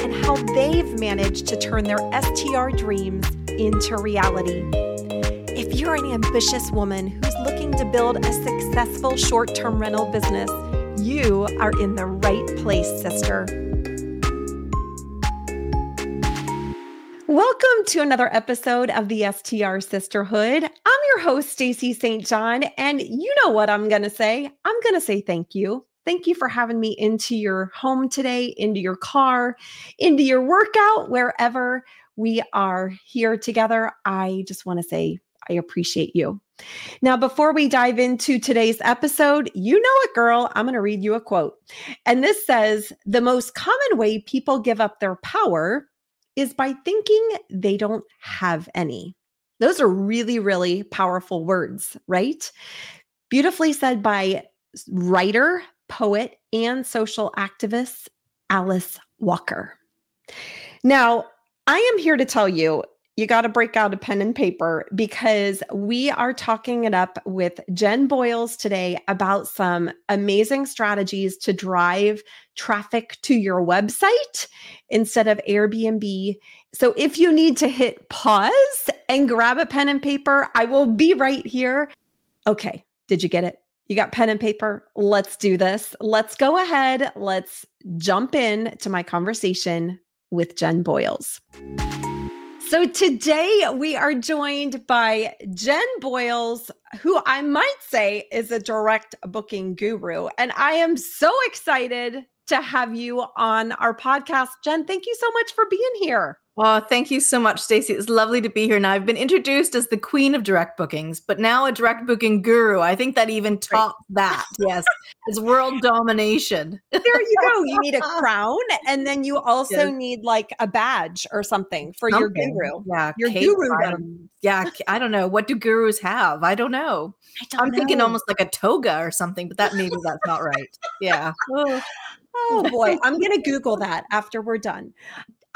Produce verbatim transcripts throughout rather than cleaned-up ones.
and how they've managed to turn their S T R dreams into reality. If you're an ambitious woman who's looking to build a successful short-term rental business, you are in the right place, sister. Welcome to another episode of the S T R Sisterhood. I'm your host, Stacey Saint John, and you know what I'm going to say. I'm going to say thank you. Thank you for having me into your home today, into your car, into your workout, wherever we are here together. I just want to say I appreciate you. Now, before we dive into today's episode, you know it, girl, I'm going to read you a quote. And this says, the most common way people give up their power is by thinking they don't have any. Those are really, really powerful words, right? Beautifully said by writer, poet, and social activist, Alice Walker. Now, I am here to tell you, you got to break out a pen and paper because we are talking it up with Jenn Boyles today about some amazing strategies to drive traffic to your website instead of Airbnb. So if you need to hit pause and grab a pen and paper, I will be right here. Okay, did you get it? You got pen and paper? Let's do this. Let's go ahead. Let's jump in to my conversation with Jenn Boyles. So today we are joined by Jenn Boyles, who I might say is a direct booking guru. And I am so excited to have you on our podcast. Jenn, thank you so much for being here. Well, thank you so much, Stacey. It's lovely to be here. Now, I've been introduced as the queen of direct bookings, but now a direct booking guru. I think that even topped that. Yes, it's world domination. There you go. You need a crown, and then you also yes. need like a badge or something for something. your guru. Yeah, your Kate, guru. I yeah, I don't know. What do gurus have? I don't know. I don't I'm know. thinking almost like a toga or something, but that maybe that's not right. Yeah. Oh, oh boy, I'm gonna Google that after we're done.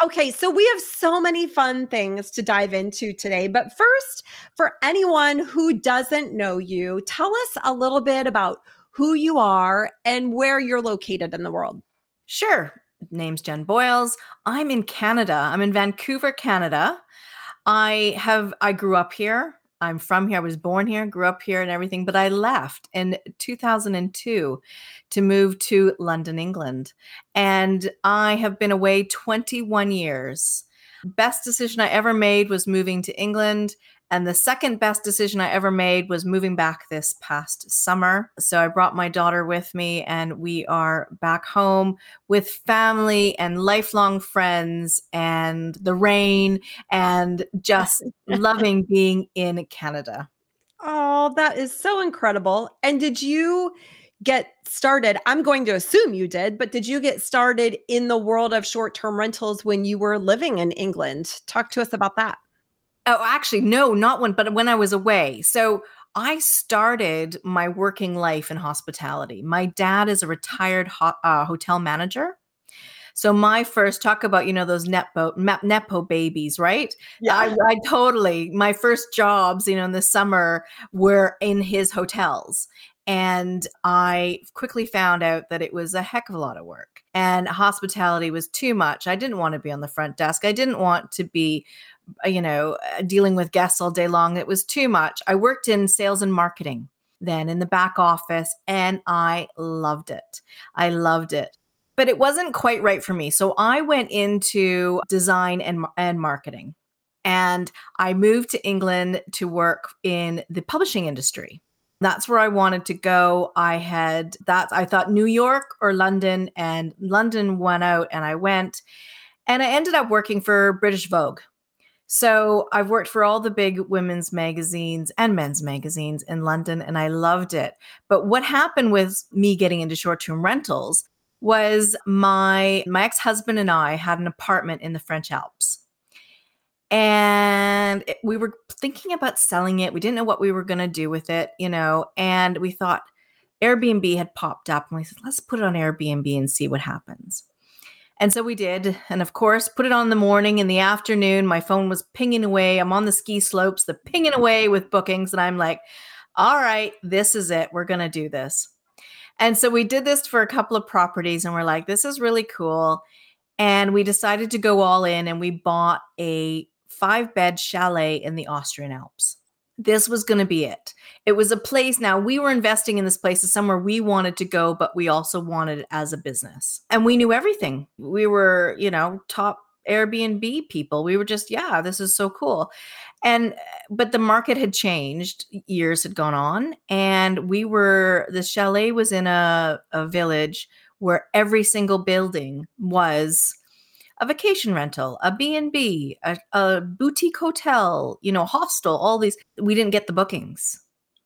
Okay, so we have so many fun things to dive into today. But first, for anyone who doesn't know you, tell us a little bit about who you are and where you're located in the world. Sure. Name's Jenn Boyles. I'm in Canada. I'm in Vancouver, Canada. I have I grew up here. I'm from here. I was born here, grew up here and everything, but I left in two thousand two to move to London, England. And I have been away twenty-one years. Best decision I ever made was moving to England. And the second best decision I ever made was moving back this past summer. So I brought my daughter with me and we are back home with family and lifelong friends and the rain and just loving being in Canada. Oh, that is so incredible. And did you get started? I'm going to assume you did, but did you get started in the world of short-term rentals when you were living in England? Talk to us about that. Oh, actually, no, not when, but when I was away. So I started my working life in hospitality. My dad is a retired ho- uh, hotel manager. So my first, talk about, you know, those Nepo, Nepo babies, right? Yeah, I, I totally, my first jobs, you know, in the summer were in his hotels. And I quickly found out that it was a heck of a lot of work and hospitality was too much. I didn't want to be on the front desk. I didn't want to be, you know, dealing with guests all day long. It was too much. I worked in sales and marketing then in the back office and I loved it. I loved it, but it wasn't quite right for me. So I went into design and, and marketing and I moved to England to work in the publishing industry. That's where I wanted to go. I had that. I thought New York or London, and London won out and I went and I ended up working for British Vogue. So I've worked for all the big women's magazines and men's magazines in London and I loved it. But what happened with me getting into short-term rentals was my, my ex-husband and I had an apartment in the French Alps. And we were thinking about selling it. We didn't know what we were going to do with it, you know, and we thought Airbnb had popped up and we said, let's put it on Airbnb and see what happens. And so we did. And of course, put it on the morning, in the afternoon, my phone was pinging away. I'm on the ski slopes, the pinging away with bookings. And I'm like, all right, this is it. We're going to do this. And so we did this for a couple of properties and we're like, this is really cool. And we decided to go all in and we bought a five bed chalet in the Austrian Alps. This was going to be it. It was a place. Now, we were investing in this place as somewhere we wanted to go, but we also wanted it as a business. And we knew everything. We were, you know, top Airbnb people. We were just, yeah, this is so cool. And, but the market had changed. Years had gone on and we were, the chalet was in a, a village where every single building was a vacation rental, a B and B, a, a boutique hotel, you know, hostel, all these. We didn't get the bookings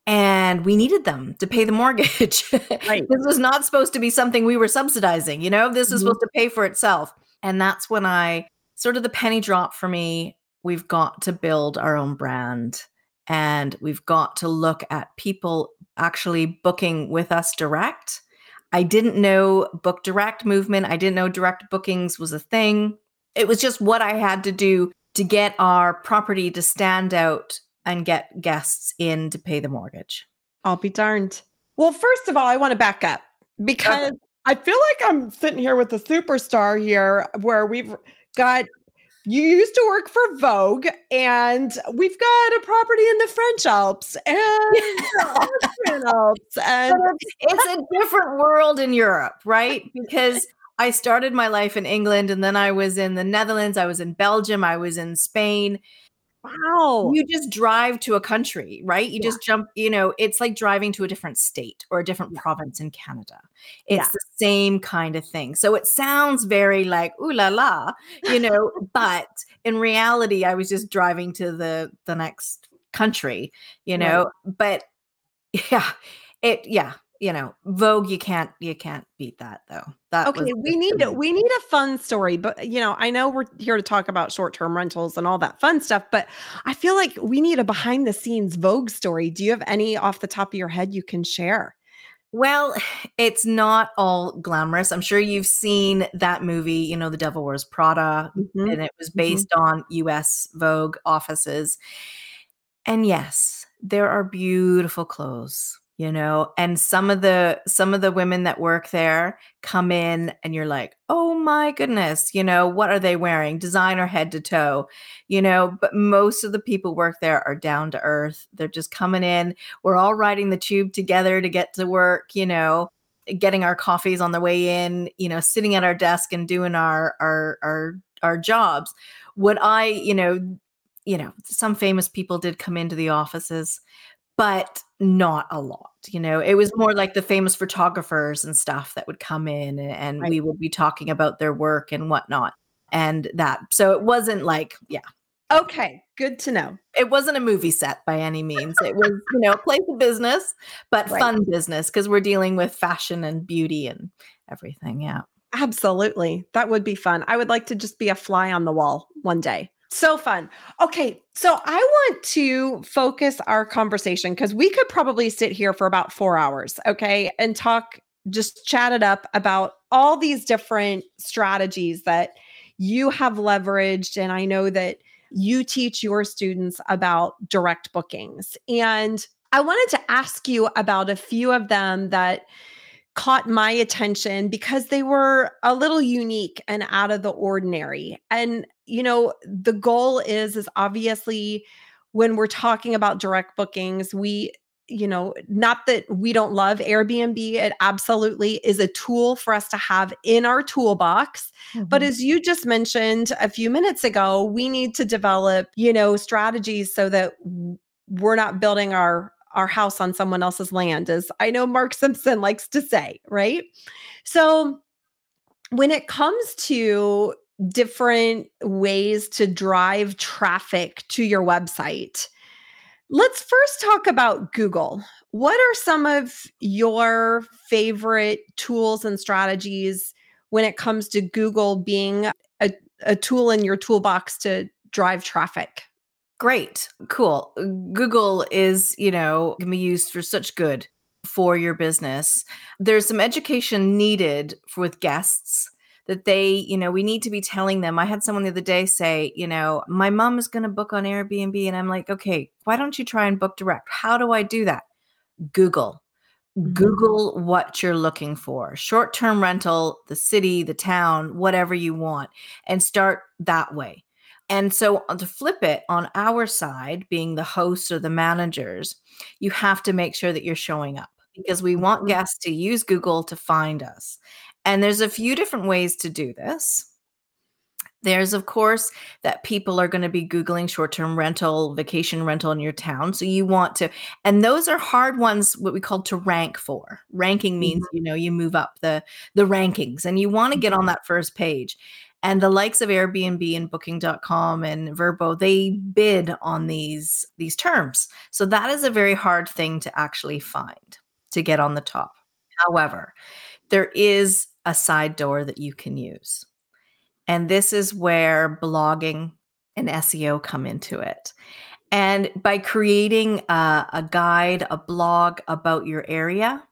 and we needed them to pay the mortgage. Right. This was not supposed to be something we were subsidizing, you know, this is mm-hmm. supposed to pay for itself. And that's when I sort of the penny dropped for me. We've got to build our own brand and we've got to look at people actually booking with us direct. I didn't know book direct movement. I didn't know direct bookings was a thing. It was just what I had to do to get our property to stand out and get guests in to pay the mortgage. I'll be darned. Well, first of all, I want to back up because okay. I feel like I'm sitting here with a superstar here where we've got, you used to work for Vogue and we've got a property in the French Alps and the Austrian Alps. And it's a different world in Europe, right? Because I started my life in England and then I was in the Netherlands, I was in Belgium, I was in Spain. Wow. You just drive to a country, right? You yeah. just jump, you know, it's like driving to a different state or a different yeah. province in Canada. It's yeah. the same kind of thing. So it sounds very like, ooh la la, you know, but in reality, I was just driving to the, the next country, you know, right. but yeah, it, yeah. You know, Vogue, you can't, you can't beat that though. That okay. We need, we need a fun story, but you know, I know we're here to talk about short-term rentals and all that fun stuff, but I feel like we need a behind the scenes Vogue story. Do you have any off the top of your head you can share? Well, it's not all glamorous. I'm sure you've seen that movie, you know, The Devil Wears Prada, mm-hmm. and it was based mm-hmm. on U S Vogue offices. And yes, there are beautiful clothes. You know, and some of the, some of the women that work there come in and you're like, oh my goodness, you know, what are they wearing? Designer head to toe, you know, but most of the people work there are down to earth. They're just coming in. We're all riding the tube together to get to work, you know, getting our coffees on the way in, you know, sitting at our desk and doing our, our, our, our jobs. Would I, you know, you know, some famous people did come into the offices, but not a lot, you know, it was more like the famous photographers and stuff that would come in and, and right. we would be talking about their work and whatnot and that. So it wasn't like, yeah. Okay. Good to know. It wasn't a movie set by any means. It was, you know, place of business, but right. fun business because we're dealing with fashion and beauty and everything. Yeah, absolutely. That would be fun. I would like to just be a fly on the wall one day. So fun. Okay. So I want to focus our conversation because we could probably sit here for about four hours. Okay. And talk, just chat it up about all these different strategies that you have leveraged. And I know that you teach your students about direct bookings. And I wanted to ask you about a few of them that caught my attention because they were a little unique and out of the ordinary. And, you know, the goal is, is obviously when we're talking about direct bookings, we, you know, not that we don't love Airbnb, it absolutely is a tool for us to have in our toolbox. Mm-hmm. But as you just mentioned a few minutes ago, we need to develop, you know, strategies so that we're not building our our house on someone else's land, as I know Mark Simpson likes to say, right? So when it comes to different ways to drive traffic to your website, let's first talk about Google. What are some of your favorite tools and strategies when it comes to Google being a, a tool in your toolbox to drive traffic? Great. Cool. Google is, you know, can be used for such good for your business. There's some education needed for, with guests that they, you know, we need to be telling them. I had someone the other day say, you know, my mom is going to book on Airbnb. And I'm like, okay, why don't you try and book direct? How do I do that? Google. Google what you're looking for, short-term rental, the city, the town, whatever you want, and start that way. And so to flip it on our side, being the host or the managers, you have to make sure that you're showing up because we want guests to use Google to find us. And there's a few different ways to do this. There's, of course, that people are going to be Googling short-term rental, vacation rental in your town. So you want to, and those are hard ones, what we call to rank for. Ranking means, you know, you move up the, the rankings and you want to get on that first page. And the likes of Airbnb and Booking dot com and Vrbo, they bid on these, these terms. So that is a very hard thing to actually find, to get on the top. However, there is a side door that you can use. And this is where blogging and S E O come into it. And by creating a, a guide, a blog about your area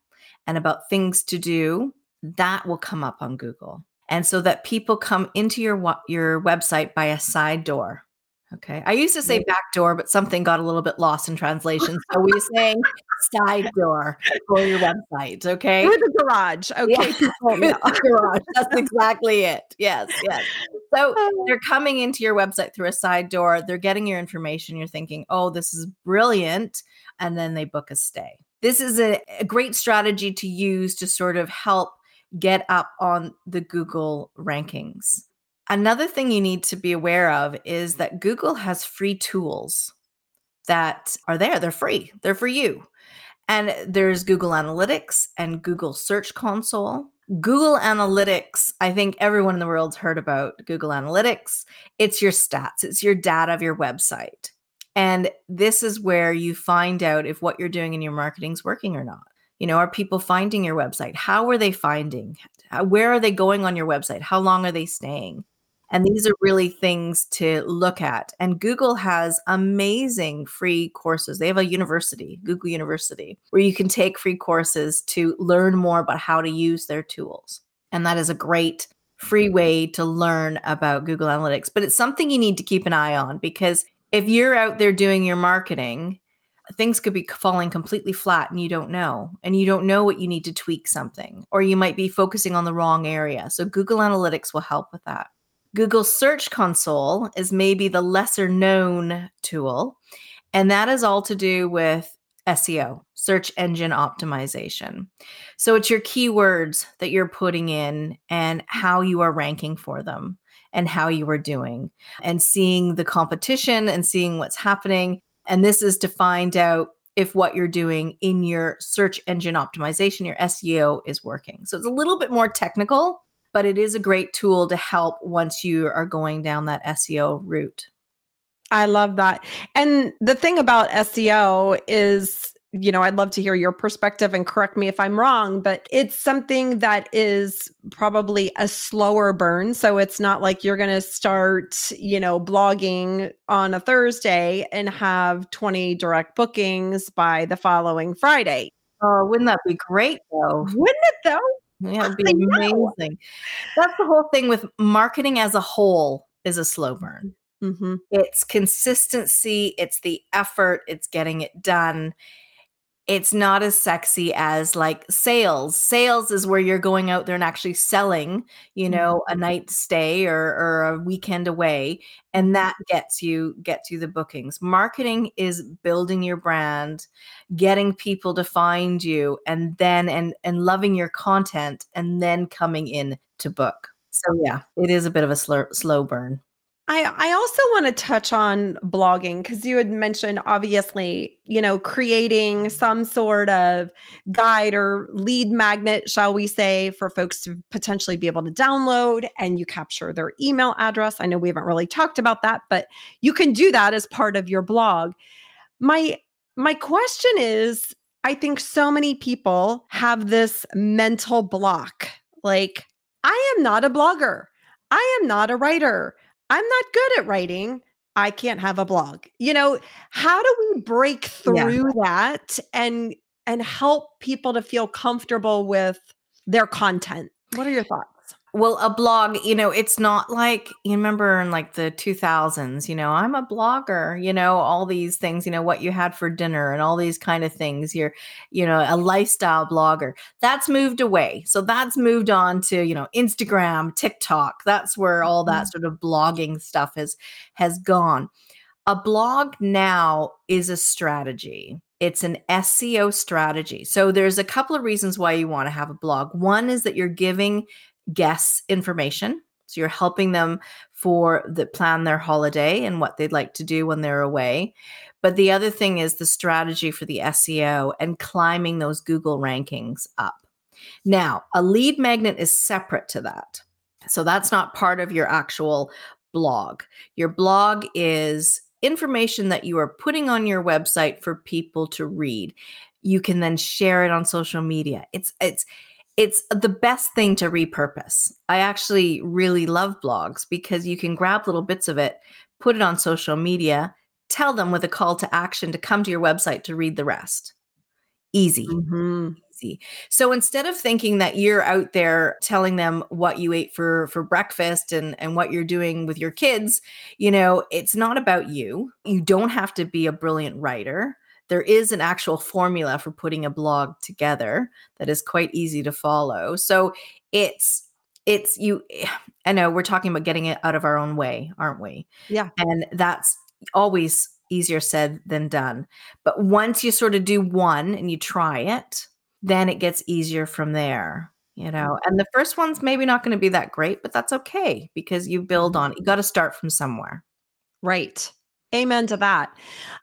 and about things to do, that will come up on Google. And so that people come into your, your website by a side door. Okay. I used to say back door, but something got a little bit lost in translation. So we say side door for your website. Okay. Through the garage. Okay. Yeah. Oh, no. Garage. That's exactly it. Yes. Yes. So they're coming into your website through a side door. They're getting your information. You're thinking, oh, this is brilliant. And then they book a stay. This is a, a great strategy to use to sort of help get up on the Google rankings. Another thing you need to be aware of is that Google has free tools that are there. They're free. They're for you. And there's Google Analytics and Google Search Console. Google Analytics, I think everyone in the world's heard about Google Analytics. It's your stats. It's your data of your website. And this is where you find out if what you're doing in your marketing is working or not. You know, are people finding your website? How are they finding? Where are they going on your website? How long are they staying? And these are really things to look at. And Google has amazing free courses. They have a university, Google University, where you can take free courses to learn more about how to use their tools. And that is a great free way to learn about Google Analytics. But it's something you need to keep an eye on because if you're out there doing your marketing, things could be falling completely flat and you don't know, and you don't know what you need to tweak something, or you might be focusing on the wrong area. So Google Analytics will help with that. Google Search Console is maybe the lesser known tool. And that is all to do with S E O, search engine optimization. So it's your keywords that you're putting in and how you are ranking for them and how you are doing and seeing the competition and seeing what's happening. And this is to find out if what you're doing in your search engine optimization, your S E O, is working. So it's a little bit more technical, but it is a great tool to help once you are going down that S E O route. I love that. And the thing about S E O is, you know, I'd love to hear your perspective and correct me if I'm wrong, but it's something that is probably a slower burn. So it's not like you're going to start, you know, blogging on a Thursday and have twenty direct bookings by the following Friday. Oh, wouldn't that be great though? Wouldn't it though? Yeah, it'd be amazing. That's the whole thing with marketing as a whole is a slow burn. Mm-hmm. It's consistency. It's the effort. It's getting it done. It's not as sexy as like sales. Sales is where you're going out there and actually selling, you know, a night stay or, or a weekend away. And that gets you, gets you the bookings. Marketing is building your brand, getting people to find you, and then, and, and loving your content and then coming in to book. So yeah, it is a bit of a slow, slow burn. I, I also want to touch on blogging because you had mentioned, obviously, you know, creating some sort of guide or lead magnet, shall we say, for folks to potentially be able to download, and you capture their email address. I know we haven't really talked about that, but you can do that as part of your blog. My, my question is, I think so many people have this mental block, like, I am not a blogger. I am not a writer. I'm not good at writing. I can't have a blog. You know, how do we break through yeah. that and and help people to feel comfortable with their content? What are your thoughts? Well, a blog, you know, it's not like, you remember in like the two thousands, you know, I'm a blogger, you know, all these things, you know, what you had for dinner and all these kind of things. You're, you know, a lifestyle blogger. That's moved away. So that's moved on to, you know, Instagram, TikTok. That's where all that sort of blogging stuff has, has gone. A blog now is a strategy. It's an S E O strategy. So there's a couple of reasons why you want to have a blog. One is that you're giving guests information. So you're helping them for the plan their holiday and what they'd like to do when they're away. But the other thing is the strategy for the S E O and climbing those Google rankings up. Now, a lead magnet is separate to that. So that's not part of your actual blog. Your blog is information that you are putting on your website for people to read. You can then share it on social media. It's, it's, It's the best thing to repurpose. I actually really love blogs because you can grab little bits of it, put it on social media, tell them with a call to action to come to your website to read the rest. Easy. Mm-hmm. Easy. So instead of thinking that you're out there telling them what you ate for, for breakfast and, and what you're doing with your kids, you know, it's not about you. You don't have to be a brilliant writer. There is an actual formula for putting a blog together that is quite easy to follow. So it's, it's you, I know we're talking about getting it out of our own way, aren't we? Yeah. And that's always easier said than done. But once you sort of do one and you try it, then it gets easier from there, you know, and the first one's maybe not going to be that great, but that's okay because you build on it. You got to start from somewhere. Right. Amen to that.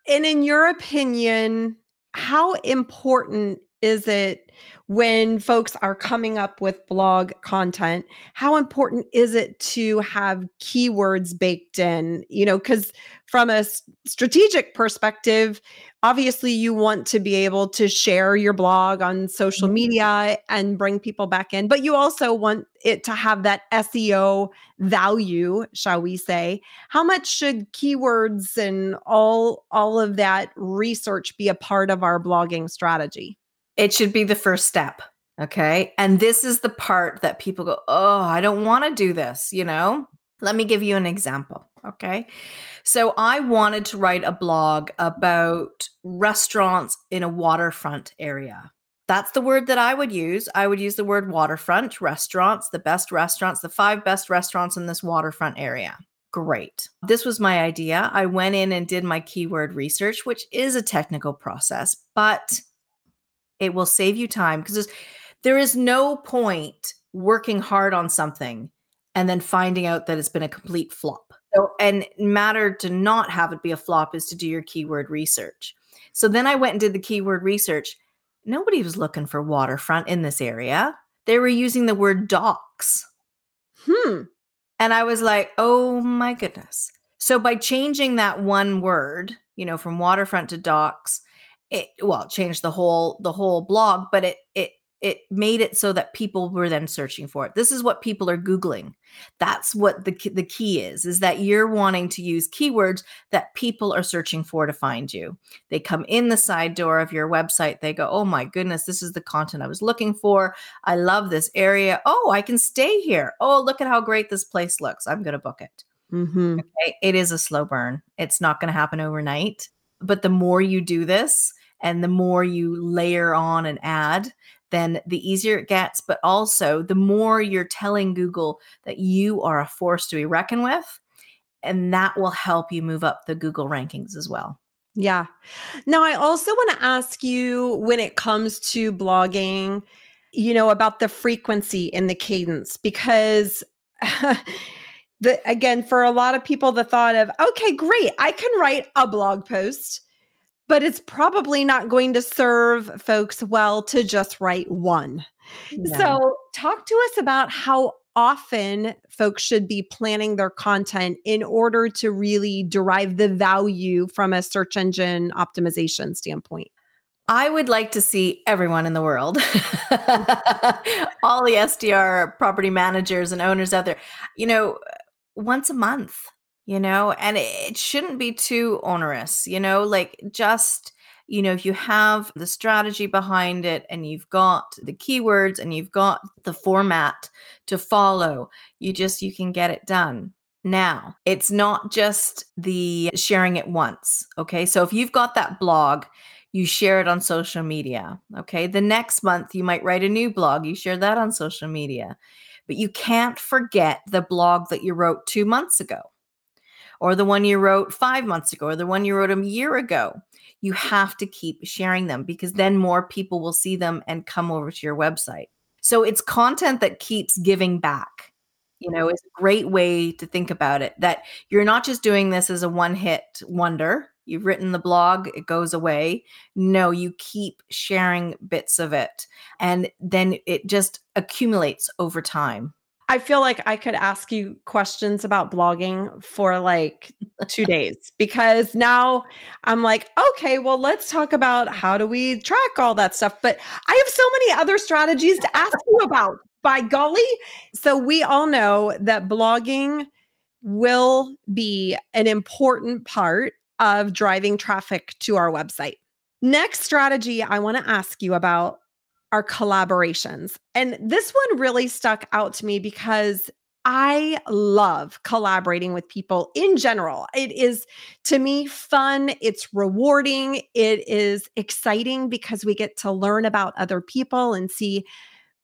And in your opinion, how important is it when folks are coming up with blog content? How important is it to have keywords baked in? You know, because from a strategic perspective, obviously you want to be able to share your blog on social media and bring people back in, but you also want it to have that S E O value, shall we say. How much should keywords and all, all of that research be a part of our blogging strategy? It should be the first step. Okay. And this is the part that people go, oh, I don't want to do this. You know, let me give you an example. Okay. So I wanted to write a blog about restaurants in a waterfront area. That's the word that I would use. I would use the word waterfront restaurants, the best restaurants, the five best restaurants in this waterfront area. Great. This was my idea. I went in and did my keyword research, which is a technical process, but it will save you time because there is no point working hard on something and then finding out that it's been a complete flop. So, and matter to not have it be a flop is to do your keyword research. So then I went and did the keyword research. Nobody was looking for waterfront in this area. They were using the word docks. Hmm. And I was like, oh my goodness. So by changing that one word, you know, from waterfront to docks, it, well, it changed the whole, the whole blog, but it, it, It made it so that people were then searching for it. This is what people are Googling. That's what the, the key is, is that you're wanting to use keywords that people are searching for to find you. They come in the side door of your website. They go, oh my goodness, this is the content I was looking for. I love this area. Oh, I can stay here. Oh, look at how great this place looks. I'm going to book it. Mm-hmm. Okay? It is a slow burn. It's not going to happen overnight. But the more you do this and the more you layer on and add, then the easier it gets, but also the more you're telling Google that you are a force to be reckoned with, and that will help you move up the Google rankings as well. Yeah. Now, I also want to ask you when it comes to blogging, you know, about the frequency and the cadence, because the, again, for a lot of people, the thought of, okay, great, I can write a blog post, but it's probably not going to serve folks well to just write one. No. So talk to us about how often folks should be planning their content in order to really derive the value from a search engine optimization standpoint. I would like to see everyone in the world, all the S T R property managers and owners out there, you know, once a month, you know, and it shouldn't be too onerous, you know, like just, you know, if you have the strategy behind it and you've got the keywords and you've got the format to follow, you just, you can get it done. Now, it's not just the sharing it once. Okay. So if you've got that blog, you share it on social media. Okay. The next month, you might write a new blog. You share that on social media, but you can't forget the blog that you wrote two months ago or the one you wrote five months ago or the one you wrote a year ago. You have to keep sharing them because then more people will see them and come over to your website. So it's content that keeps giving back. You know, it's a great way to think about it, that you're not just doing this as a one-hit wonder. You've written the blog, it goes away. No, you keep sharing bits of it. And then it just accumulates over time. I feel like I could ask you questions about blogging for like two days because now I'm like, okay, well, let's talk about how do we track all that stuff. But I have so many other strategies to ask you about. By golly. So we all know that blogging will be an important part of driving traffic to our website. Next strategy I want to ask you about are collaborations. And this one really stuck out to me because I love collaborating with people in general. It is, to me, fun. It's rewarding. It is exciting because we get to learn about other people and see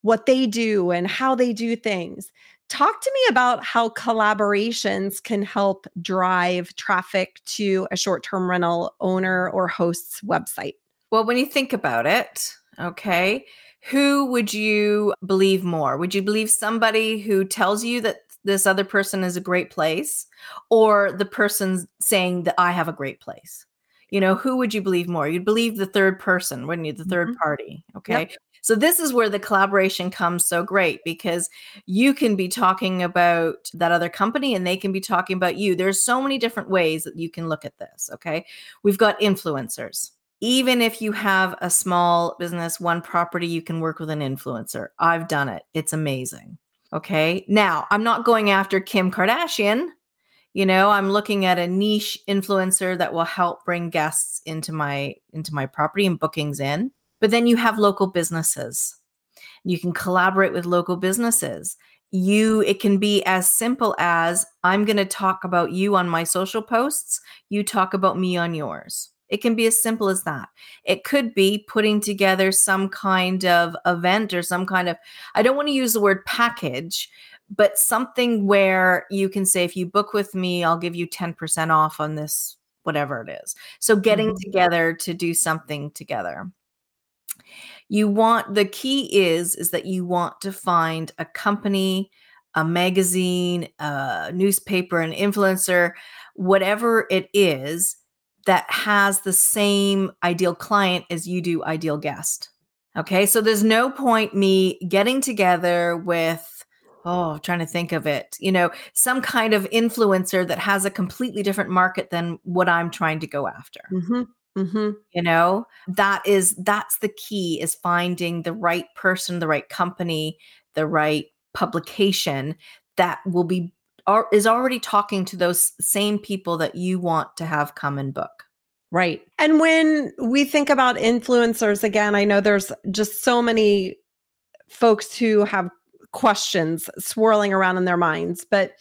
what they do and how they do things. Talk to me about how collaborations can help drive traffic to a short-term rental owner or host's website. Well, when you think about it, okay, who would you believe more? Would you believe somebody who tells you that this other person is a great place or the person saying that I have a great place? You know, who would you believe more? You'd believe the third person, wouldn't you? The third mm-hmm. party, okay? Yep. So this is where the collaboration comes so great because you can be talking about that other company and they can be talking about you. There's so many different ways that you can look at this, okay? We've got influencers. Even if you have a small business, one property, you can work with an influencer. I've done it. It's amazing, okay? Now, I'm not going after Kim Kardashian. You know, I'm looking at a niche influencer that will help bring guests into my into my property and bookings in. But then you have local businesses. You can collaborate with local businesses. You, it can be as simple as I'm going to talk about you on my social posts. You talk about me on yours. It can be as simple as that. It could be putting together some kind of event or some kind of, I don't want to use the word package, but something where you can say, if you book with me, I'll give you ten percent off on this, whatever it is. So getting mm-hmm. together to do something together. You want, the key is, is that you want to find a company, a magazine, a newspaper, an influencer, whatever it is that has the same ideal client as you do ideal guest. Okay. So there's no point me getting together with, oh, trying to think of it, you know, some kind of influencer that has a completely different market than what I'm trying to go after. Mm-hmm. Mm-hmm. You know, that is, that's the key, is finding the right person, the right company, the right publication that will be, are, is already talking to those same people that you want to have come and book. Right. And when we think about influencers, again, I know there's just so many folks who have questions swirling around in their minds, but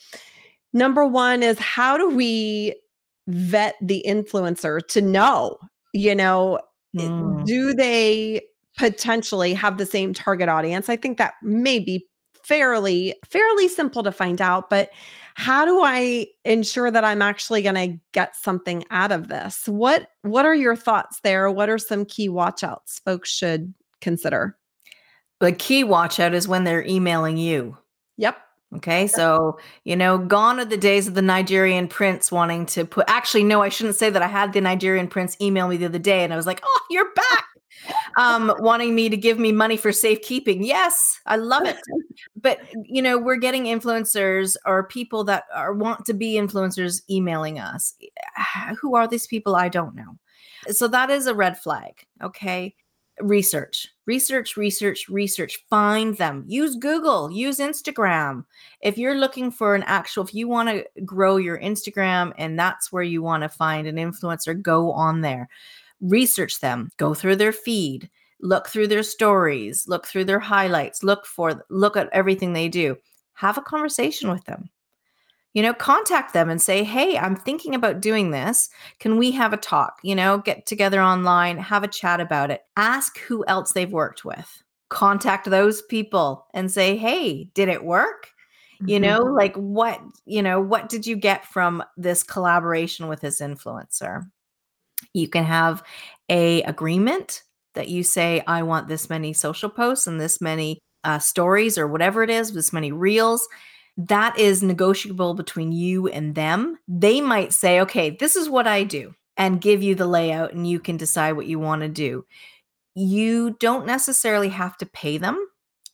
number one is, how do we vet the influencer to know, you know, mm. do they potentially have the same target audience? I think that may be fairly, fairly simple to find out, but how do I ensure that I'm actually going to get something out of this? What, what are your thoughts there? What are some key watchouts folks should consider? The key watchout is when they're emailing you. Yep. Okay. So, you know, gone are the days of the Nigerian prince wanting to put, actually, no, I shouldn't say that. I had the Nigerian prince email me the other day and I was like, oh, you're back. Um, wanting me to give me money for safekeeping. Yes. I love it. But, you know, we're getting influencers or people that are, want to be influencers emailing us. Who are these people? I don't know. So that is a red flag. Okay. Research, research, research, research, find them. Use Google, use Instagram. If you're looking for an actual, if you want to grow your Instagram and that's where you want to find an influencer, go on there, research them, go through their feed, look through their stories, look through their highlights, look for, look at everything they do, have a conversation with them. You know, contact them and say, hey, I'm thinking about doing this. Can we have a talk? You know, get together online, have a chat about it. Ask who else they've worked with. Contact those people and say, hey, did it work? Mm-hmm. You know, like what, you know, what did you get from this collaboration with this influencer? You can have a agreement that you say, I want this many social posts and this many uh, stories or whatever it is, this many reels. That is negotiable between you and them. They might say, okay, this is what I do, and give you the layout and you can decide what you want to do. You don't necessarily have to pay them.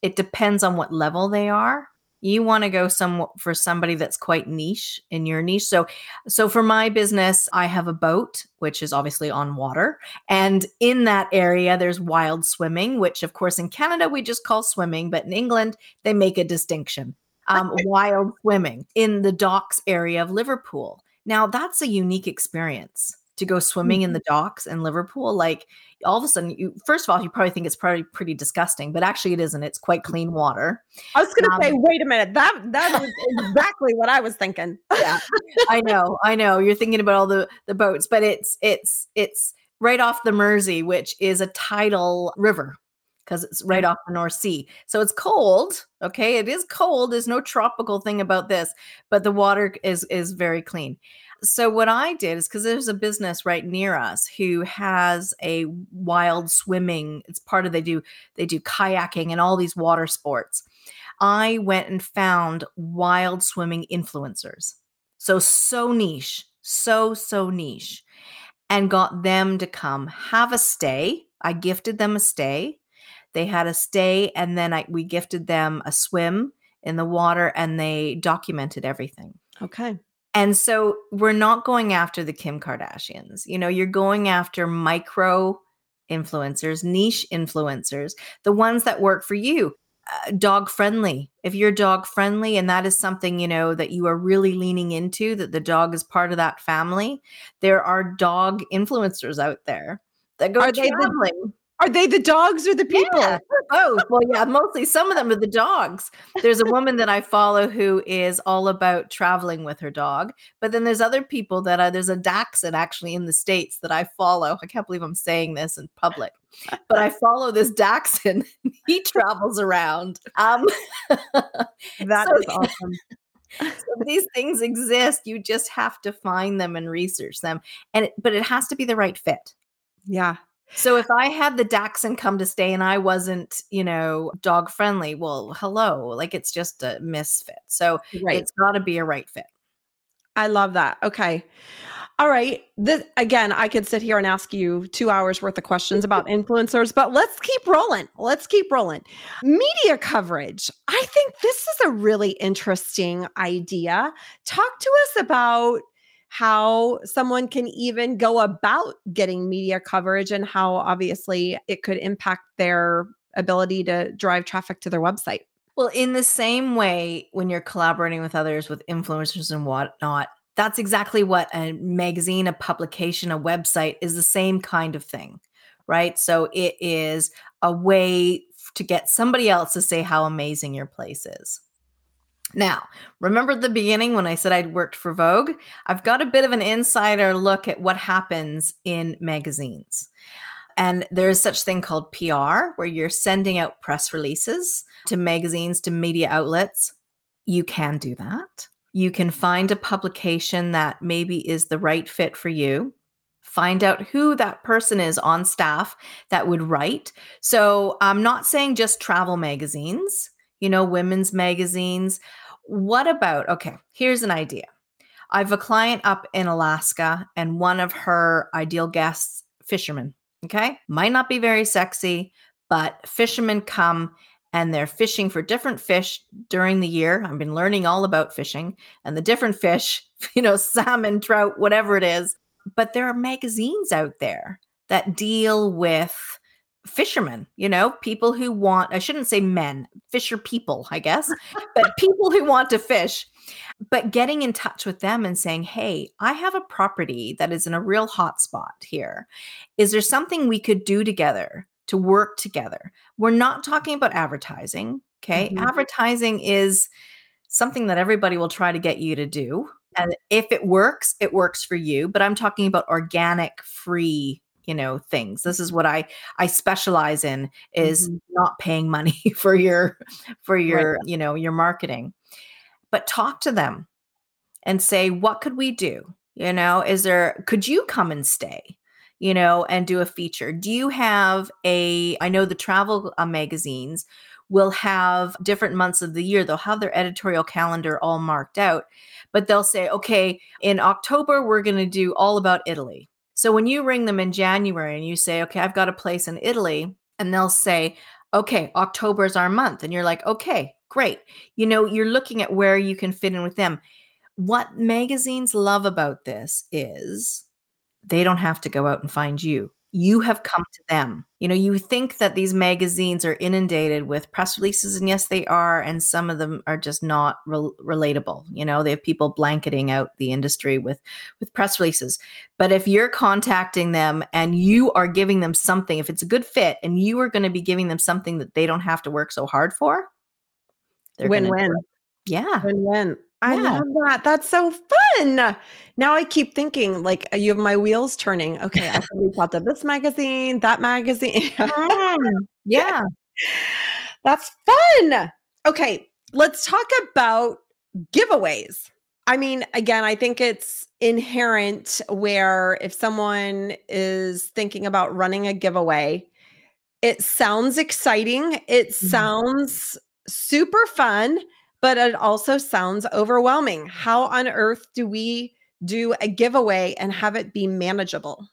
It depends on what level they are. You want to go some for somebody that's quite niche in your niche. So, so for my business, I have a boat, which is obviously on water. And in that area, there's wild swimming, which of course in Canada, we just call swimming, but in England, they make a distinction. Um, wild swimming in the docks area of Liverpool. Now that's a unique experience to go swimming mm-hmm. in the docks in Liverpool. Like all of a sudden, you, first of all, you probably think it's probably pretty disgusting, but actually it isn't. It's quite clean water. I was going to um, say, wait a minute. That, that was exactly what I was thinking. Yeah, I know. I know you're thinking about all the, the boats, but it's, it's, it's right off the Mersey, which is a tidal river, because it's right off the North Sea. So it's cold. Okay. It is cold. There's no tropical thing about this, but the water is, is very clean. So what I did is, because there's a business right near us who has a wild swimming. It's part of, they do, they do kayaking and all these water sports. I went and found wild swimming influencers. So, so niche, so, so niche, and got them to come have a stay. I gifted them a stay. They had a stay, and then I, we gifted them a swim in the water, and they documented everything. Okay. And so we're not going after the Kim Kardashians. You know, you're going after micro influencers, niche influencers, the ones that work for you. Uh, dog friendly. If you're dog friendly and that is something, you know, that you are really leaning into, that the dog is part of that family, there are dog influencers out there that go are traveling. Are they the dogs or the people? Yeah, both. Well, yeah, mostly some of them are the dogs. There's a woman that I follow who is all about traveling with her dog. But then there's other people that are, there's a dachshund actually in the States that I follow. I can't believe I'm saying this in public, but I follow this dachshund. He travels around. Um, that so, is awesome. So these things exist. You just have to find them and research them. And it, but it has to be the right fit. Yeah. So if I had the dachshund come to stay and I wasn't, you know, dog friendly, well, hello, like it's just a misfit. So right. It's got to be a right fit. I love that. Okay. All right. This, again, I could sit here and ask you two hours worth of questions about influencers, but let's keep rolling. Let's keep rolling. Media coverage. I think this is a really interesting idea. Talk to us about how someone can even go about getting media coverage and how obviously it could impact their ability to drive traffic to their website. Well, in the same way, when you're collaborating with others, with influencers and whatnot, that's exactly what a magazine, a publication, a website is, the same kind of thing, right? So it is a way to get somebody else to say how amazing your place is. Now, remember at the beginning when I said I'd worked for Vogue? I've got a bit of an insider look at what happens in magazines. And there's such thing called P R, where you're sending out press releases to magazines, to media outlets. You can do that. You can find a publication that maybe is the right fit for you. Find out who that person is on staff that would write. So I'm not saying just travel magazines, you know, women's magazines. What about, okay, here's an idea. I have a client up in Alaska and one of her ideal guests, fishermen, okay? Might not be very sexy, but fishermen come and they're fishing for different fish during the year. I've been learning all about fishing and the different fish, you know, salmon, trout, whatever it is. but there are magazines out there that deal with fishermen, you know, people who want, I shouldn't say men, fisher people, I guess, but people who want to fish, but getting in touch with them and saying, hey, I have a property that is in a real hot spot here. Is there something we could do together to work together? We're not talking about advertising. Okay. Mm-hmm. Advertising is something that everybody will try to get you to do. And if it works, it works for you. But I'm talking about organic, free, you know, things. This is what I, I specialize in, is mm-hmm. not paying money for your, for your, right. you know, your marketing, but talk to them and say, what could we do? You know, is there, could you come and stay, you know, and do a feature? Do you have a, I know the travel uh, magazines will have different months of the year. They'll have their editorial calendar all marked out, but they'll say, okay, in October, we're going to do all about Italy. So when you ring them in January and you say, okay, I've got a place in Italy, and they'll say, okay, October is our month. And you're like, okay, great. You know, you're looking at where you can fit in with them. What magazines love about this is they don't have to go out and find you. You have come to them. You know, you think that these magazines are inundated with press releases, and yes, they are. And some of them are just not rel- relatable. You know, they have people blanketing out the industry with, with press releases. But if you're contacting them and you are giving them something, if it's a good fit and you are going to be giving them something that they don't have to work so hard for, they're win win. Yeah. Win win. I yeah. love that. That's so fun. Now I keep thinking, like, you have my wheels turning. Okay, I can reach out to this magazine, that magazine. Yeah. That's fun. Okay, let's talk about giveaways. I mean, again, I think it's inherent where if someone is thinking about running a giveaway, it sounds exciting. It mm-hmm. sounds super fun. But it also sounds overwhelming. How on earth do we do a giveaway and have it be manageable?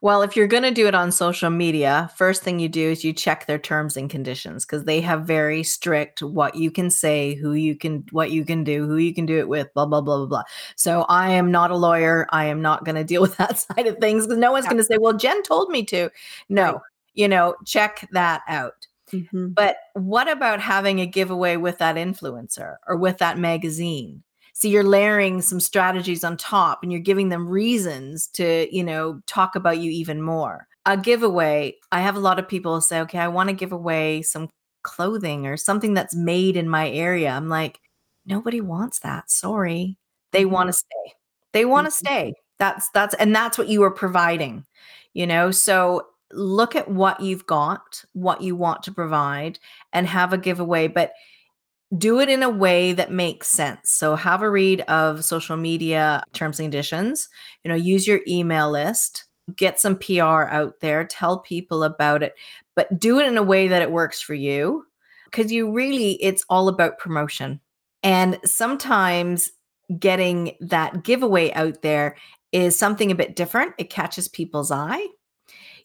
Well, if you're going to do it on social media, first thing you do is you check their terms and conditions, because they have very strict what you can say, who you can, what you can do, who you can do it with, blah, blah, blah, blah, blah. So I am not a lawyer. I am not going to deal with that side of things, because no one's yeah. going to say, well, Jenn told me to. No, right. you know, check that out. Mm-hmm. But what about having a giveaway with that influencer or with that magazine? So you're layering some strategies on top and you're giving them reasons to, you know, talk about you even more. A giveaway, I have a lot of people say, okay, I want to give away some clothing or something that's made in my area. I'm like, nobody wants that. Sorry. They mm-hmm. want to stay. They want to mm-hmm. stay. That's, that's, and that's what you are providing, you know? So look at what you've got, what you want to provide, and have a giveaway, but do it in a way that makes sense. So have a read of social media terms and conditions, you know, use your email list, get some P R out there, tell people about it, but do it in a way that it works for you, because you really, it's all about promotion. And sometimes getting that giveaway out there is something a bit different. It catches people's eye.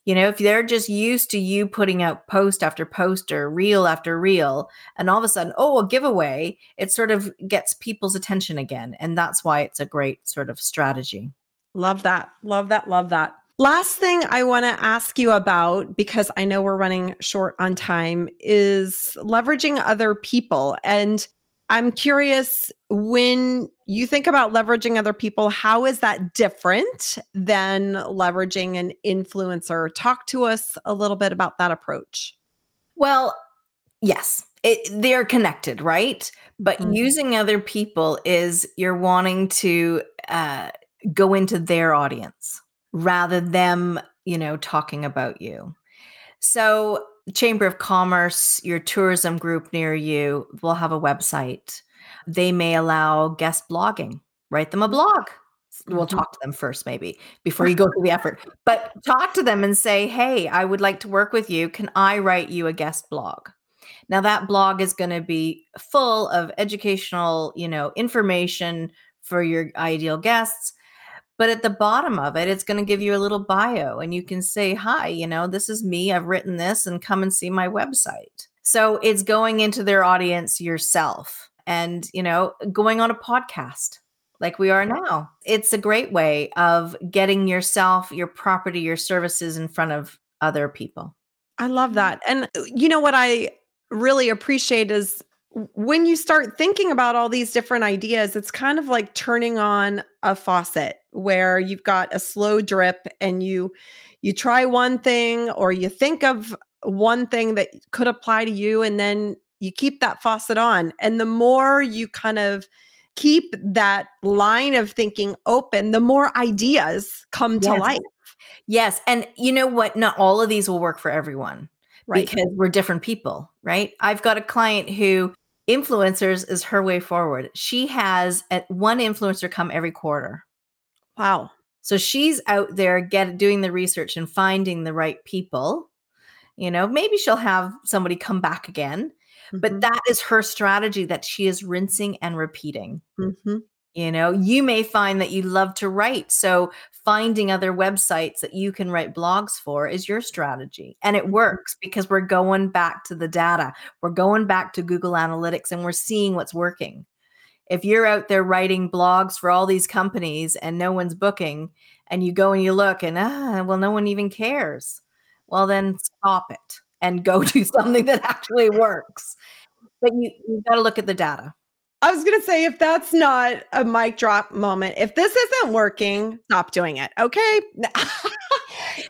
You know, if they're just used to you putting out post after post or reel after reel, and all of a sudden, oh, a giveaway, it sort of gets people's attention again. And that's why it's a great sort of strategy. Love that. Love that. Love that. Last thing I want to ask you about, because I know we're running short on time, is leveraging other people. And I'm curious, when you think about leveraging other people, how is that different than leveraging an influencer? Talk to us a little bit about that approach. Well, yes, it, they're connected, right? But mm-hmm. using other people is you're wanting to uh, go into their audience rather than them, you know, talking about you. So Chamber of Commerce, your tourism group near you will have a website. They may allow guest blogging. Write them a blog. We'll mm-hmm. talk to them first, maybe, before you go through the effort. But talk to them and say, hey, I would like to work with you. Can I write you a guest blog? Now that blog is going to be full of educational, you know, information for your ideal guests. But at the bottom of it, it's going to give you a little bio, and you can say, hi, you know, this is me. I've written this, and come and see my website. So it's going into their audience yourself, and, you know, going on a podcast, like we are now. It's a great way of getting yourself, your property, your services in front of other people. I love that. And you know what I really appreciate is when you start thinking about all these different ideas, it's kind of like turning on a faucet where you've got a slow drip and you you try one thing or you think of one thing that could apply to you, and then you keep that faucet on. And the more you kind of keep that line of thinking open, the more ideas come yes. to life. Yes. And you know what? Not all of these will work for everyone, right? Because we're different people, right? I've got a client who influencers is her way forward. She has a, one influencer come every quarter. Wow. So she's out there get, doing the research and finding the right people. You know, maybe she'll have somebody come back again, mm-hmm. but that is her strategy that she is rinsing and repeating. Mm-hmm. You know, you may find that you love to write. So finding other websites that you can write blogs for is your strategy. And it works because we're going back to the data. We're going back to Google Analytics and we're seeing what's working. If you're out there writing blogs for all these companies and no one's booking and you go and you look and, ah, well, no one even cares. Well, then stop it and go do something that actually works. But you, you've got to look at the data. I was going to say, if that's not a mic drop moment, if this isn't working, stop doing it. Okay.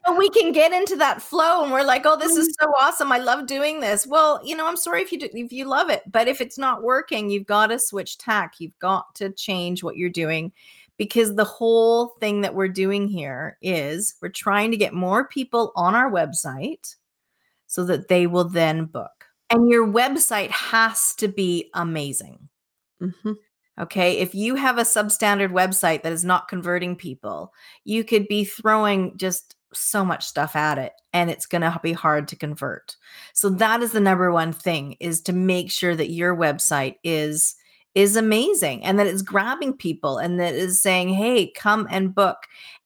And we can get into that flow and we're like, oh, this is so awesome. I love doing this. Well, you know, I'm sorry if you do, if you love it, but if it's not working, you've got to switch tack. You've got to change what you're doing, because the whole thing that we're doing here is we're trying to get more people on our website so that they will then book. And your website has to be amazing. Mm-hmm. Okay. If you have a substandard website that is not converting people, you could be throwing just so much stuff at it and it's going to be hard to convert. So that is the number one thing, is to make sure that your website is, is amazing and that it's grabbing people and that is saying, hey, come and book.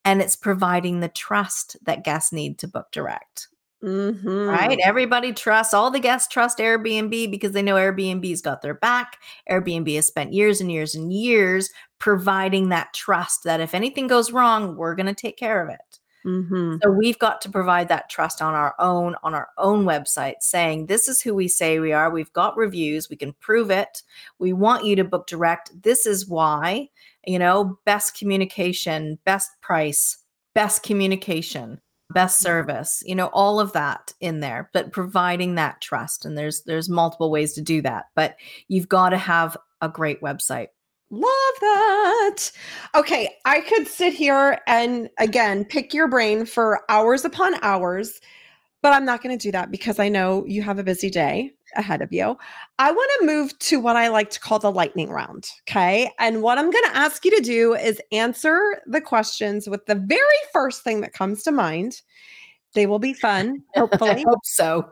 And it's providing the trust that guests need to book direct. Mm-hmm. Right. Everybody trusts, all the guests trust Airbnb because they know Airbnb's got their back. Airbnb has spent years and years and years providing that trust that if anything goes wrong, we're going to take care of it. Mm-hmm. So we've got to provide that trust on our own, on our own website, saying this is who we say we are. We've got reviews. We can prove it. We want you to book direct. This is why, you know, best communication, best price, best communication. Best service, you know, all of that in there, but providing that trust. And there's there's multiple ways to do that, but you've got to have a great website. Love that. Okay, I could sit here and again pick your brain for hours upon hours, but I'm not going to do that because I know you have a busy day ahead of you. I want to move to what I like to call the lightning round. Okay. And what I'm going to ask you to do is answer the questions with the very first thing that comes to mind. They will be fun. Hopefully. I hope so.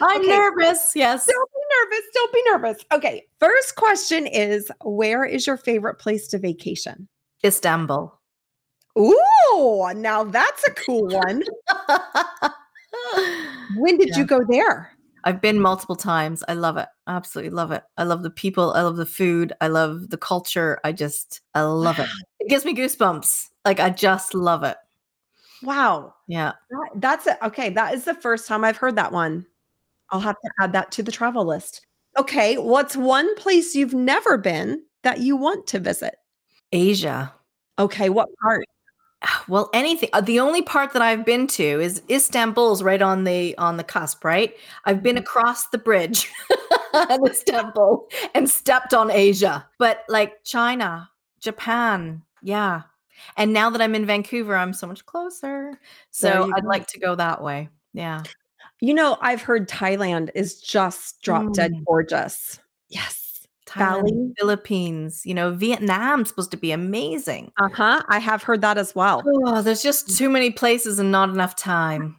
I'm okay. Nervous. Yes. Don't be nervous. Don't be nervous. Okay. First question is, where is your favorite place to vacation? Istanbul. Ooh, now that's a cool one. When did yeah. you go there? I've been multiple times. I love it. I absolutely love it. I love the people. I love the food. I love the culture. I just, I love it. It gives me goosebumps. Like, I just love it. Wow. Yeah. That, that's it. Okay. That is the first time I've heard that one. I'll have to add that to the travel list. Okay. What's one place you've never been that you want to visit? Asia. Okay. What part? Well, anything. The only part that I've been to is Istanbul's right on the on the cusp, right? I've been across the bridge at Istanbul and stepped on Asia. But like China, Japan, yeah. And now that I'm in Vancouver, I'm so much closer. So I'd like to go that way. Yeah. You know, I've heard Thailand is just drop dead mm. gorgeous. Yes. Valley, Philippines, you know, Vietnam's supposed to be amazing. Uh-huh. I have heard that as well. Oh, there's just too many places and not enough time.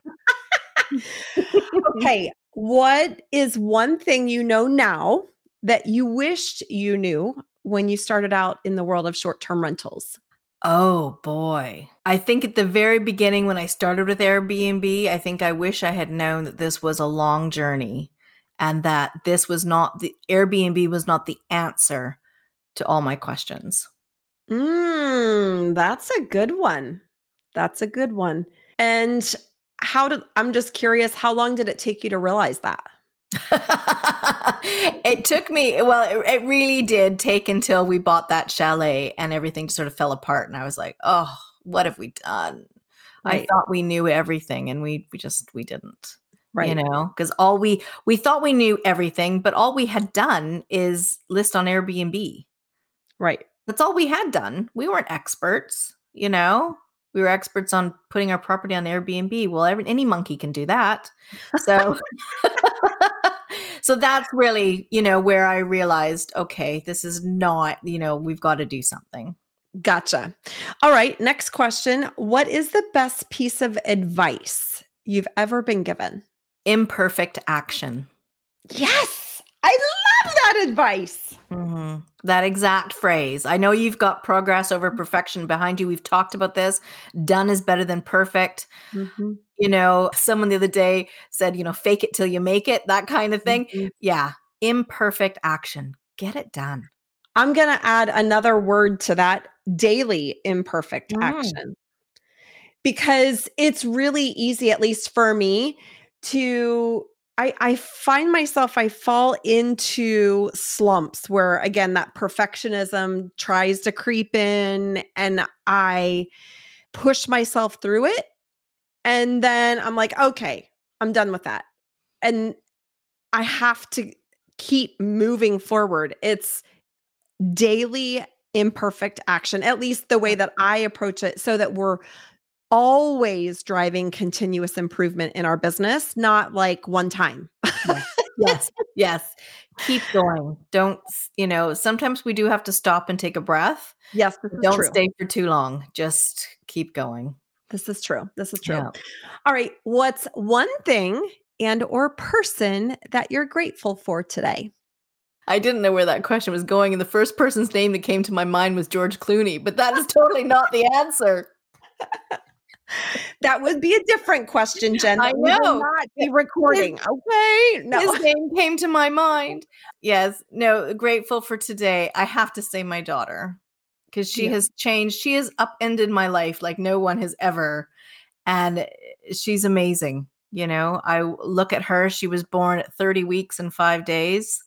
Okay. What is one thing you know now that you wished you knew when you started out in the world of short-term rentals? Oh boy. I think at the very beginning when I started with Airbnb, I think I wish I had known that this was a long journey. And that this was not the Airbnb was not the answer to all my questions. Mm, that's a good one. That's a good one. And how did, I'm just curious, how long did it take you to realize that? It took me, well, it, it really did take until we bought that chalet and everything just sort of fell apart. And I was like, oh, what have we done? Right. I thought we knew everything and we, we just, we didn't, right. You know, because all we, we thought we knew everything, but all we had done is list on Airbnb. Right. That's all we had done. We weren't experts, you know, we were experts on putting our property on Airbnb. Well, every, any monkey can do that. So, so that's really, you know, where I realized, okay, this is not, you know, we've got to do something. Gotcha. All right. Next question. What is the best piece of advice you've ever been given? Imperfect action. Yes. I love that advice. Mm-hmm. That exact phrase. I know you've got progress over perfection behind you. We've talked about this. Done is better than perfect. Mm-hmm. You know, someone the other day said, you know, fake it till you make it, that kind of thing. Mm-hmm. Yeah. Imperfect action. Get it done. I'm going to add another word to that, daily imperfect mm. action, because it's really easy, at least for me, to, I, I find myself, I fall into slumps where, again, that perfectionism tries to creep in and I push myself through it. And then I'm like, okay, I'm done with that. And I have to keep moving forward. It's daily imperfect action, at least the way that I approach it, so that we're always driving continuous improvement in our business, not like one time. Yes. Yes. Yes. Keep going. Don't, you know, sometimes we do have to stop and take a breath. Yes. Don't true. Stay for too long. Just keep going. This is true. This is true. Yeah. All right. What's one thing and or person that you're grateful for today? I didn't know where that question was going. And the first person's name that came to my mind was George Clooney, but that is totally not the answer. That would be a different question, Jenn. I know. We will not be recording. Okay. No. His name came to my mind. Yes. No, grateful for today. I have to say my daughter, because she yeah. has changed. She has upended my life like no one has ever. And she's amazing. You know, I look at her. She was born at thirty weeks and five days.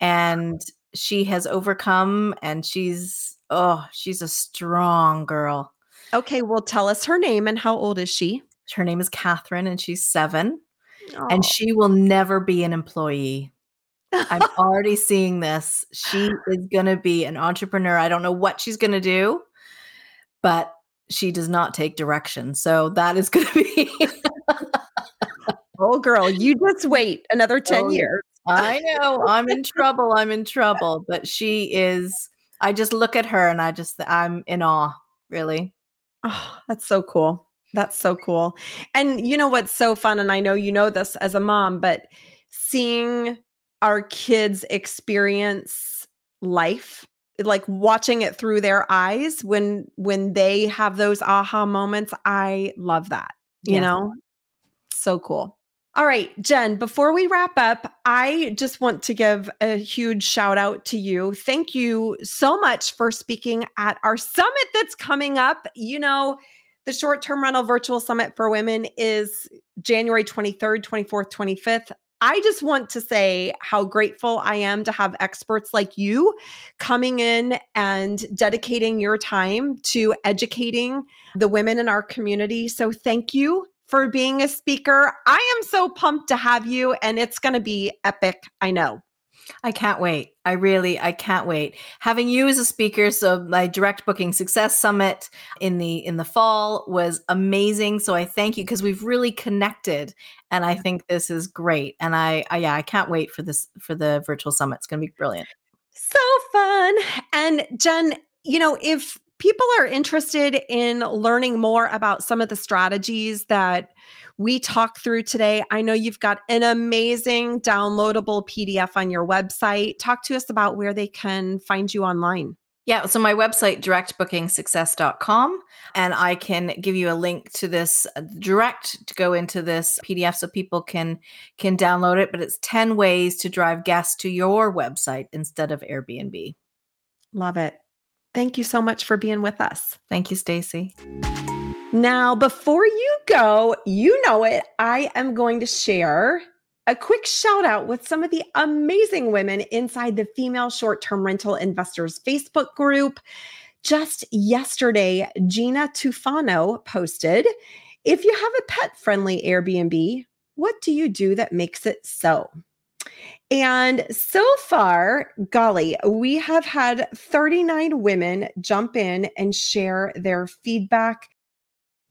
And she has overcome, and she's, oh, she's a strong girl. Okay. Well, tell us her name and how old is she? Her name is Catherine and she's seven. Aww. And she will never be an employee. I'm already seeing this. She is going to be an entrepreneur. I don't know what she's going to do, but she does not take direction. So that is going to be. Oh, girl, you just wait another ten oh. years. I know I'm in trouble. I'm in trouble, but she is, I just look at her and I just, I'm in awe, really. Oh, that's so cool. That's so cool. And you know, what's so fun. And I know, you know, this as a mom, but seeing our kids experience life, like watching it through their eyes when, when they have those aha moments, I love that, you yeah. know, so cool. All right, Jenn, before we wrap up, I just want to give a huge shout out to you. Thank you so much for speaking at our summit that's coming up. You know, the Short-Term Rental Virtual Summit for Women is January twenty-third, twenty-fourth, twenty-fifth. I just want to say how grateful I am to have experts like you coming in and dedicating your time to educating the women in our community. So thank you for being a speaker. I am so pumped to have you, and it's going to be epic. I know. I can't wait. I really, I can't wait. Having you as a speaker, so my Direct Booking Success Summit in the in the fall was amazing. So I thank you, because we've really connected, and I think this is great. And I, I yeah, I can't wait for this for the virtual summit. It's going to be brilliant. So fun. And Jenn, you know, if people are interested in learning more about some of the strategies that we talk through today, I know you've got an amazing downloadable P D F on your website. Talk to us about where they can find you online. Yeah. So my website, direct booking success dot com, and I can give you a link to this direct to go into this P D F so people can, can download it, but it's ten ways to drive guests to your website instead of Airbnb. Love it. Thank you so much for being with us. Thank you, Stacey. Now, before you go, you know it, I am going to share a quick shout out with some of the amazing women inside the Female Short-Term Rental Investors Facebook group. Just yesterday, Gina Tufano posted, if you have a pet-friendly Airbnb, what do you do that makes it so? And so far, golly, we have had thirty-nine women jump in and share their feedback.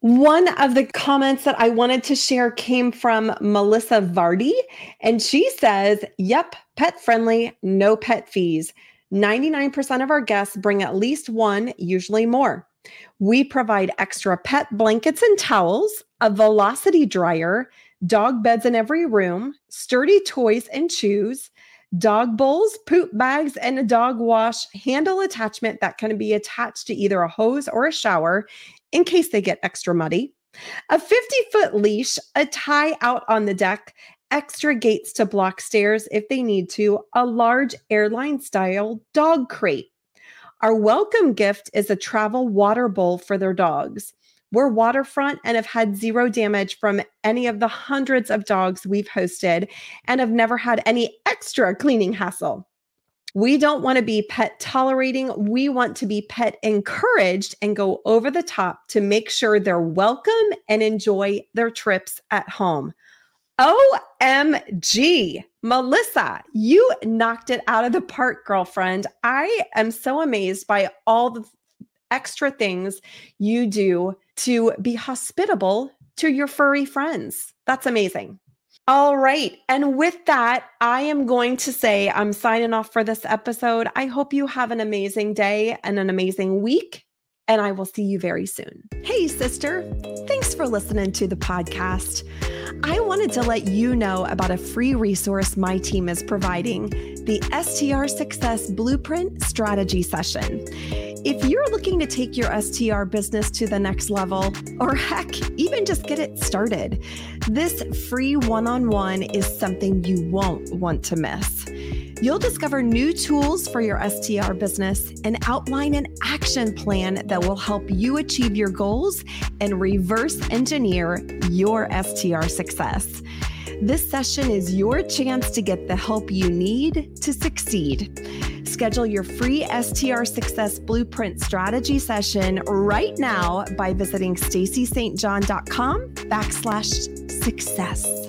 One of the comments that I wanted to share came from Melissa Vardy, and she says, yep, pet-friendly, no pet fees. ninety-nine percent of our guests bring at least one, usually more. We provide extra pet blankets and towels, a velocity dryer, dog beds in every room, sturdy toys and chews, dog bowls, poop bags, and a dog wash handle attachment that can be attached to either a hose or a shower in case they get extra muddy, a fifty-foot leash, a tie out on the deck, extra gates to block stairs if they need to, a large airline-style dog crate. Our welcome gift is a travel water bowl for their dogs. We're waterfront and have had zero damage from any of the hundreds of dogs we've hosted and have never had any extra cleaning hassle. We don't want to be pet tolerating. We want to be pet encouraged and go over the top to make sure they're welcome and enjoy their trips at home. O M G, Melissa, you knocked it out of the park, girlfriend. I am so amazed by all the extra things you do to be hospitable to your furry friends. That's amazing. All right. And with that, I am going to say I'm signing off for this episode. I hope you have an amazing day and an amazing week, and I will see you very soon. Hey, sister. Thanks for listening to the podcast. I wanted to let you know about a free resource my team is providing, the S T R Success Blueprint Strategy Session. If you're looking to take your S T R business to the next level, or heck, even just get it started, this free one-on-one is something you won't want to miss. You'll discover new tools for your S T R business and outline an action plan that will help you achieve your goals and reverse engineer your S T R success. This session is your chance to get the help you need to succeed. Schedule your free S T R Success Blueprint Strategy Session right now by visiting stacy st john dot com backslash success.